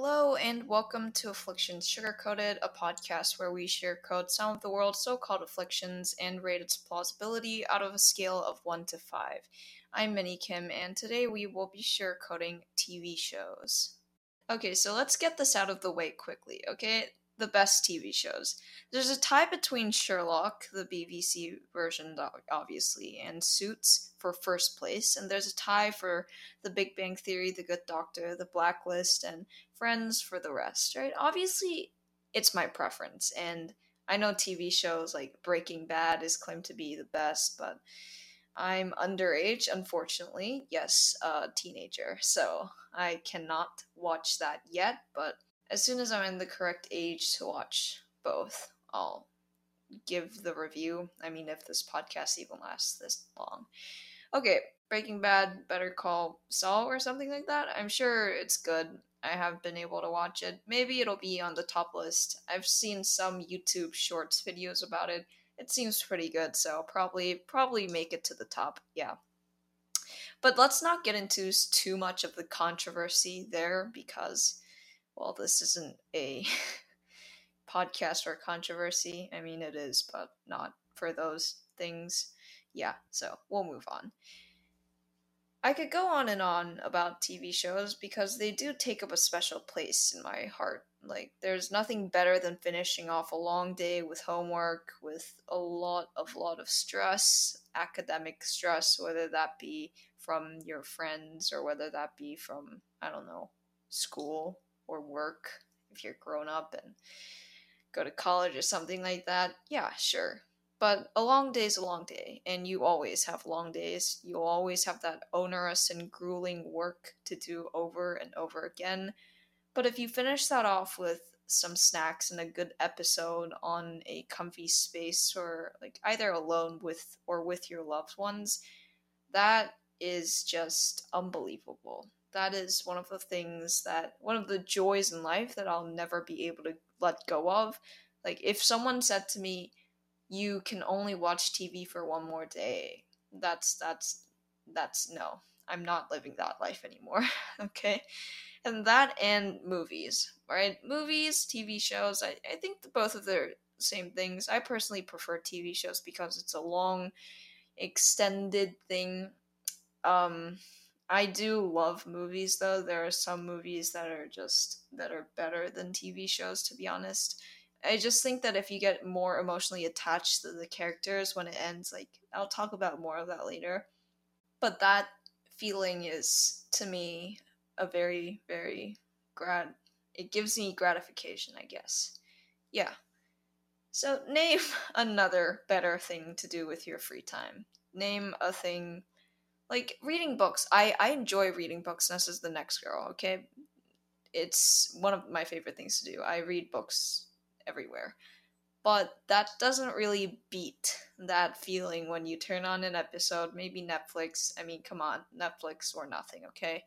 Hello and welcome to Afflictions Sugarcoated, a podcast where we sugarcoat some of the world's so-called afflictions and rate its plausibility out of a scale of 1 to 5. I'm Minnie Kim and today we will be sugarcoating TV shows. Okay, so let's get this out of the way quickly, okay? The best TV shows. There's a tie between Sherlock, the BBC version obviously, and Suits for first place, and there's a tie for The Big Bang Theory, The Good Doctor, The Blacklist, and Friends for the rest, right? Obviously, it's my preference, and I know TV shows like Breaking Bad is claimed to be the best, but I'm underage, unfortunately. Yes, a teenager, so I cannot watch that yet, but as soon as I'm in the correct age to watch both, I'll give the review. I mean, if this podcast even lasts this long. Okay, Breaking Bad, Better Call Saul or something like that. I'm sure it's good. I have been able to watch it. Maybe it'll be on the top list. I've seen some YouTube Shorts videos about it. It seems pretty good, so probably make it to the top, yeah. But let's not get into too much of the controversy there because, well, this isn't a podcast or controversy. I mean, it is, but not for those things. Yeah, so we'll move on. I could go on and on about TV shows because they do take up a special place in my heart. Like, there's nothing better than finishing off a long day with homework, with a lot of stress, academic stress, whether that be from your friends or whether that be from, I don't know, school or work, if you're grown up and go to college or something like that. Yeah, sure. But a long day is a long day, and you always have long days. You'll always have that onerous and grueling work to do over and over again. But if you finish that off with some snacks and a good episode on a comfy space, or like either alone with or with your loved ones, that is just unbelievable. That is one of the joys in life that I'll never be able to let go of. Like, if someone said to me, you can only watch TV for one more day, no. I'm not living that life anymore, okay? And that and movies, right? Movies, TV shows, I think both of the same things. I personally prefer TV shows because it's a long, extended thing. I do love movies, though. There are some movies that are better than TV shows, to be honest. I just think that if you get more emotionally attached to the characters when it ends, like, I'll talk about more of that later. But that feeling is, to me, a very, very it gives me gratification, I guess. Yeah. So, name another better thing to do with your free time. Name a thing. Like, reading books. I enjoy reading books, and this is the next girl, okay? It's one of my favorite things to do. I read books everywhere. But that doesn't really beat that feeling when you turn on an episode, maybe Netflix. I mean, come on, Netflix or nothing, okay?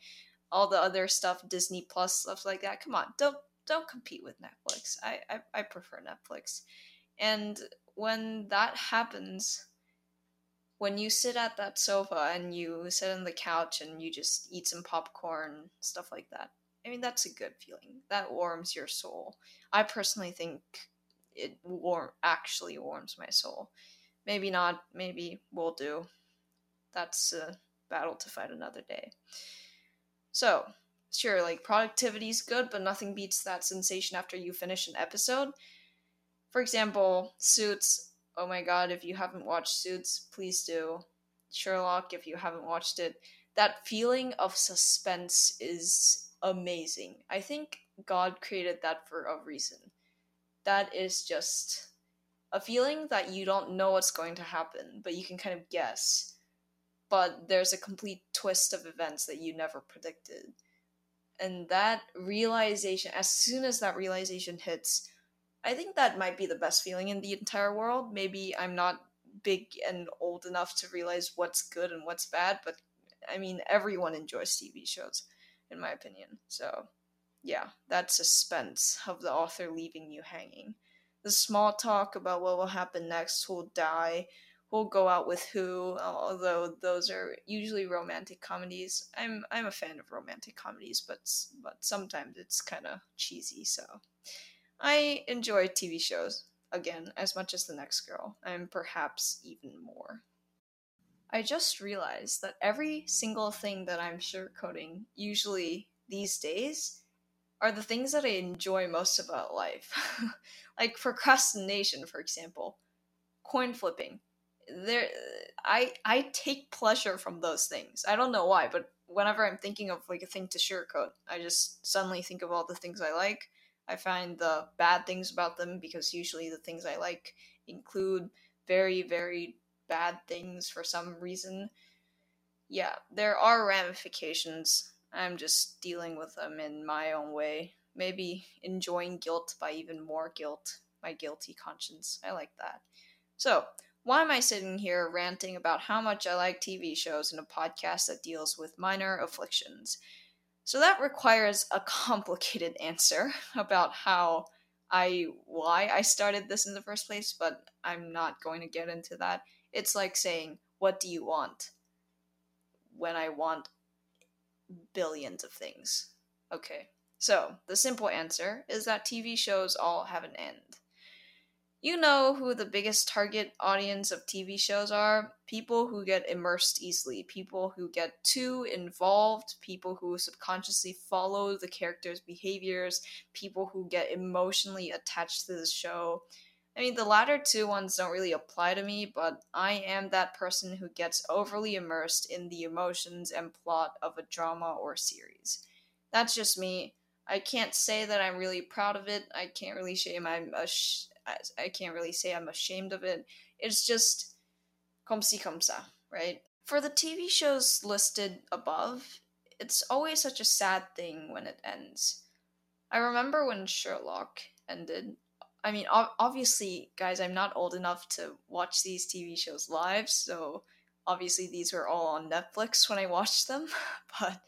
All the other stuff, Disney Plus, stuff like that, come on, don't compete with Netflix. I prefer Netflix. And when that happens, when you sit at that sofa and you sit on the couch and you just eat some popcorn, stuff like that, I mean, that's a good feeling. That warms your soul. I personally think it actually warms my soul. Maybe not. Maybe will do. That's a battle to fight another day. So, sure, like, productivity's good, but nothing beats that sensation after you finish an episode. For example, Suits. Oh my god, if you haven't watched Suits, please do. Sherlock, if you haven't watched it. That feeling of suspense is amazing. I think God created that for a reason. That is just a feeling that you don't know what's going to happen, but you can kind of guess. But there's a complete twist of events that you never predicted. And that realization, as soon as that realization hits, I think that might be the best feeling in the entire world. Maybe I'm not big and old enough to realize what's good and what's bad, but I mean, everyone enjoys TV shows, in my opinion. So, yeah, that suspense of the author leaving you hanging. The small talk about what will happen next, who'll die, will go out with who, although those are usually romantic comedies. I'm a fan of romantic comedies, but sometimes it's kind of cheesy, so I enjoy TV shows, again, as much as the next girl, and perhaps even more. I just realized that every single thing that I'm sugarcoating, usually these days, are the things that I enjoy most about life. Like procrastination, for example. Coin flipping. I take pleasure from those things. I don't know why, but whenever I'm thinking of like a thing to sugarcoat, I just suddenly think of all the things I like. I find the bad things about them because usually the things I like include very, very bad things for some reason. Yeah, there are ramifications. I'm just dealing with them in my own way. Maybe enjoying guilt by even more guilt. My guilty conscience. I like that. So, why am I sitting here ranting about how much I like TV shows in a podcast that deals with minor afflictions? So that requires a complicated answer about why I started this in the first place, but I'm not going to get into that. It's like saying, what do you want? When I want billions of things. Okay, so the simple answer is that TV shows all have an end. You know who the biggest target audience of TV shows are? People who get immersed easily, people who get too involved, people who subconsciously follow the characters' behaviors, people who get emotionally attached to the show. I mean, the latter two ones don't really apply to me, but I am that person who gets overly immersed in the emotions and plot of a drama or series. That's just me. I can't say that I'm really proud of it. I can't really say I'm ashamed of it. It's just comme ci, comme ça, right? For the TV shows listed above, it's always such a sad thing when it ends. I remember when Sherlock ended. I mean, obviously, guys, I'm not old enough to watch these TV shows live, so obviously these were all on Netflix when I watched them. But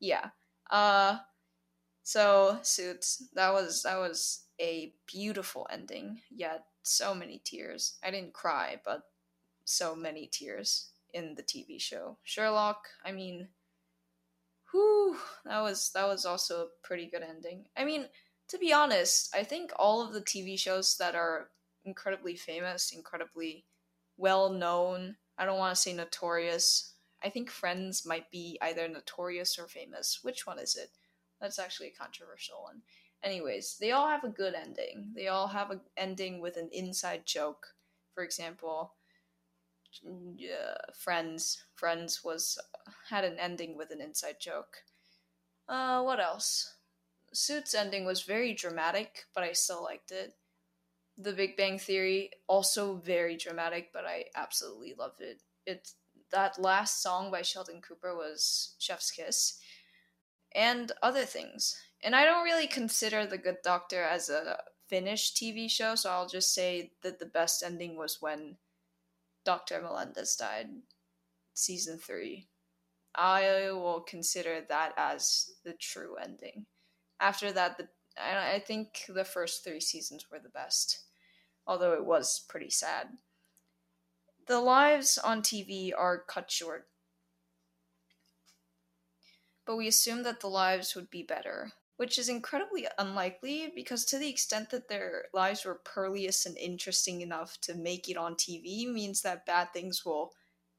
yeah. So Suits, that was a beautiful ending, yet so many tears. I didn't cry, but so many tears in the TV show. Sherlock, I mean, whew, that was also a pretty good ending. I mean, to be honest, I think all of the TV shows that are incredibly famous, incredibly well-known, I don't want to say notorious. I think Friends might be either notorious or famous. Which one is it? That's actually a controversial one. Anyways, they all have a good ending. They all have an ending with an inside joke. For example, Friends. Friends had an ending with an inside joke. What else? Suits' ending was very dramatic, but I still liked it. The Big Bang Theory, also very dramatic, but I absolutely loved it. That last song by Sheldon Cooper was Chef's Kiss. And other things. And I don't really consider The Good Doctor as a finished TV show, so I'll just say that the best ending was when Dr. Melendez died, season 3. I will consider that as the true ending. After that, I think the first 3 seasons were the best, although it was pretty sad. The lives on TV are cut short, but we assume that the lives would be better, which is incredibly unlikely because to the extent that their lives were perilous and interesting enough to make it on TV means that bad things will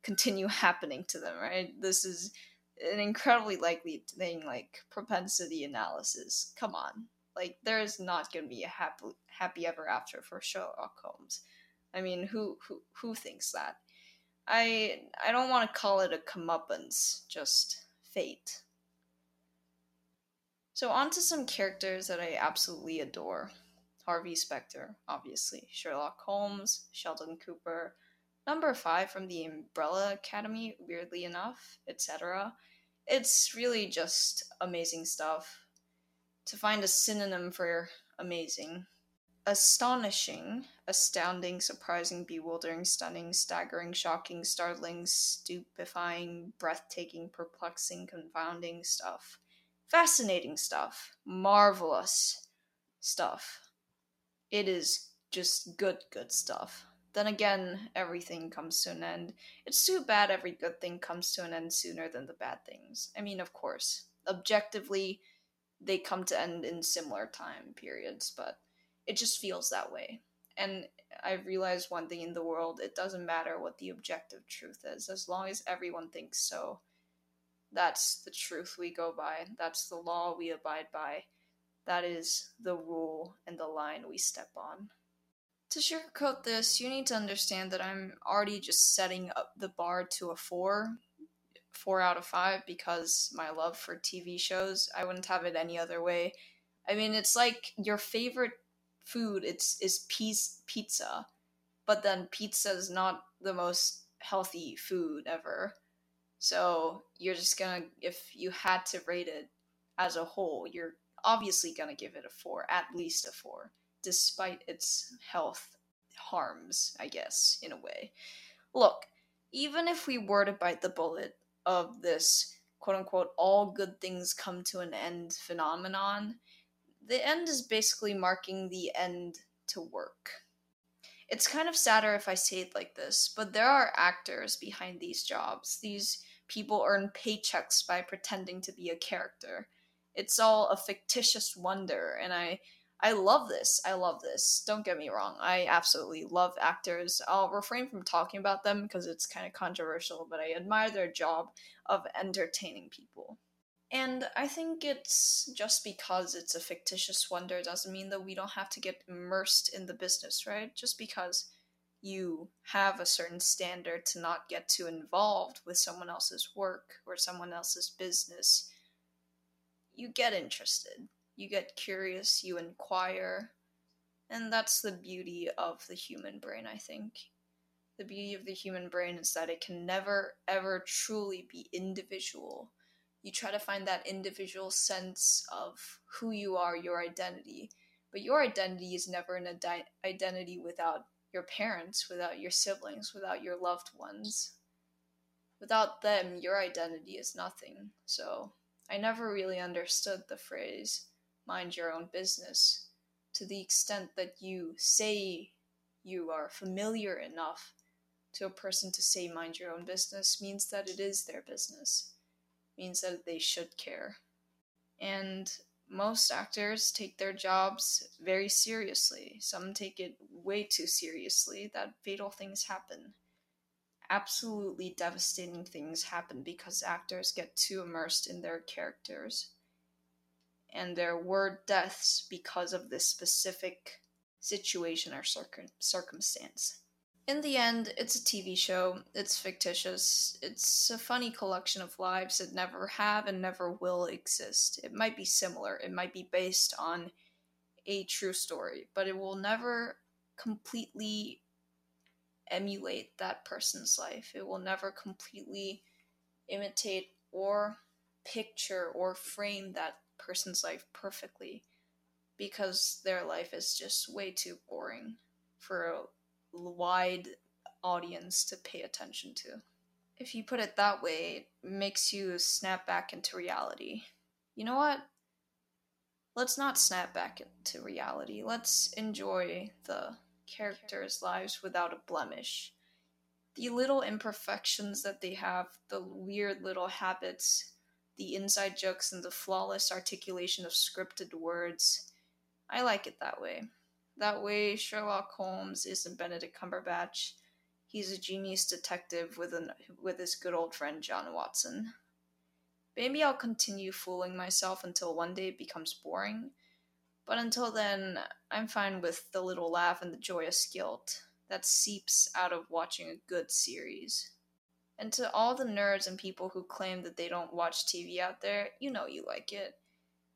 continue happening to them, right? This is an incredibly likely thing, like propensity analysis. Come on. Like, there is not going to be a happy ever after for Sherlock Holmes. I mean, who thinks that? I don't want to call it a comeuppance, just fate. So on to some characters that I absolutely adore. Harvey Specter, obviously. Sherlock Holmes, Sheldon Cooper, number 5 from the Umbrella Academy, weirdly enough, etc. It's really just amazing stuff. To find a synonym for amazing. Astonishing, astounding, surprising, bewildering, stunning, staggering, shocking, startling, stupefying, breathtaking, perplexing, confounding stuff. Fascinating stuff, marvelous stuff. It is just good stuff. Then again, everything comes to an end. It's too bad every good thing comes to an end sooner than the bad things. I mean, of course, objectively, they come to end in similar time periods, but it just feels that way. And I've realized one thing in the world, it doesn't matter what the objective truth is. As long as everyone thinks so, that's the truth we go by. That's the law we abide by. That is the rule and the line we step on. To sugarcoat this, you need to understand that I'm already just setting up the bar to a 4 out of 5, because my love for TV shows, I wouldn't have it any other way. I mean, it's like your favorite food is pizza, but then pizza is not the most healthy food ever. So you're just gonna, if you had to rate it as a whole, you're obviously gonna give it a 4, at least a 4. Despite its health harms, I guess, in a way. Look, even if we were to bite the bullet of this quote-unquote all good things come to an end phenomenon, the end is basically marking the end to work. It's kind of sadder if I say it like this, but there are actors behind these jobs. These people earn paychecks by pretending to be a character. It's all a fictitious wonder, and I love this. I love this. Don't get me wrong. I absolutely love actors. I'll refrain from talking about them because it's kind of controversial, but I admire their job of entertaining people. And I think it's just because it's a fictitious wonder doesn't mean that we don't have to get immersed in the business, right? Just because you have a certain standard to not get too involved with someone else's work or someone else's business, you get interested. You get curious, you inquire, and that's the beauty of the human brain, I think. The beauty of the human brain is that it can never, ever truly be individual. You try to find that individual sense of who you are, your identity, but your identity is never an identity without your parents, without your siblings, without your loved ones. Without them, your identity is nothing. So I never really understood the phrase, mind your own business, to the extent that you say you are familiar enough to a person to say mind your own business means that it is their business, means that they should care. And most actors take their jobs very seriously. Some take it way too seriously that fatal things happen. Absolutely devastating things happen because actors get too immersed in their characters. And there were deaths because of this specific situation or circumstance. In the end, it's a TV show, it's fictitious, it's a funny collection of lives that never have and never will exist. It might be similar, it might be based on a true story, but it will never completely emulate that person's life. It will never completely imitate or picture or frame that person's life perfectly, because their life is just way too boring for a wide audience to pay attention to. If you put it that way, it makes you snap back into reality. You know what? Let's not snap back into reality. Let's enjoy the characters' lives without a blemish. The little imperfections that they have, the weird little habits, the inside jokes, and the flawless articulation of scripted words. I like it that way. That way, Sherlock Holmes isn't Benedict Cumberbatch. He's a genius detective with his good old friend John Watson. Maybe I'll continue fooling myself until one day it becomes boring, but until then, I'm fine with the little laugh and the joyous guilt that seeps out of watching a good series. And to all the nerds and people who claim that they don't watch TV out there, you know you like it.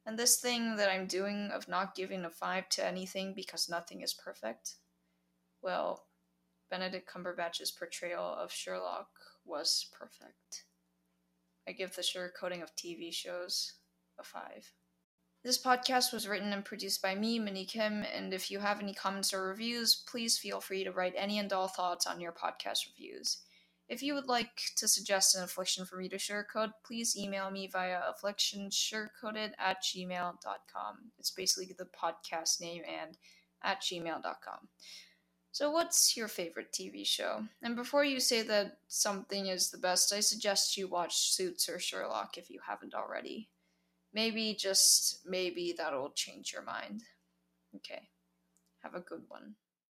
And this thing that I'm doing of not giving a 5 to anything because nothing is perfect, well, Benedict Cumberbatch's portrayal of Sherlock was perfect. I give the sugarcoating of TV shows a 5. This podcast was written and produced by me, Minnie Kim, and if you have any comments or reviews, please feel free to write any and all thoughts on your podcast reviews. If you would like to suggest an affliction for me to sugarcoat, please email me via afflictionsugarcoated@gmail.com. It's basically the podcast name and @gmail.com. So what's your favorite TV show? And before you say that something is the best, I suggest you watch Suits or Sherlock if you haven't already. Maybe, just maybe, that'll change your mind. Okay, have a good one.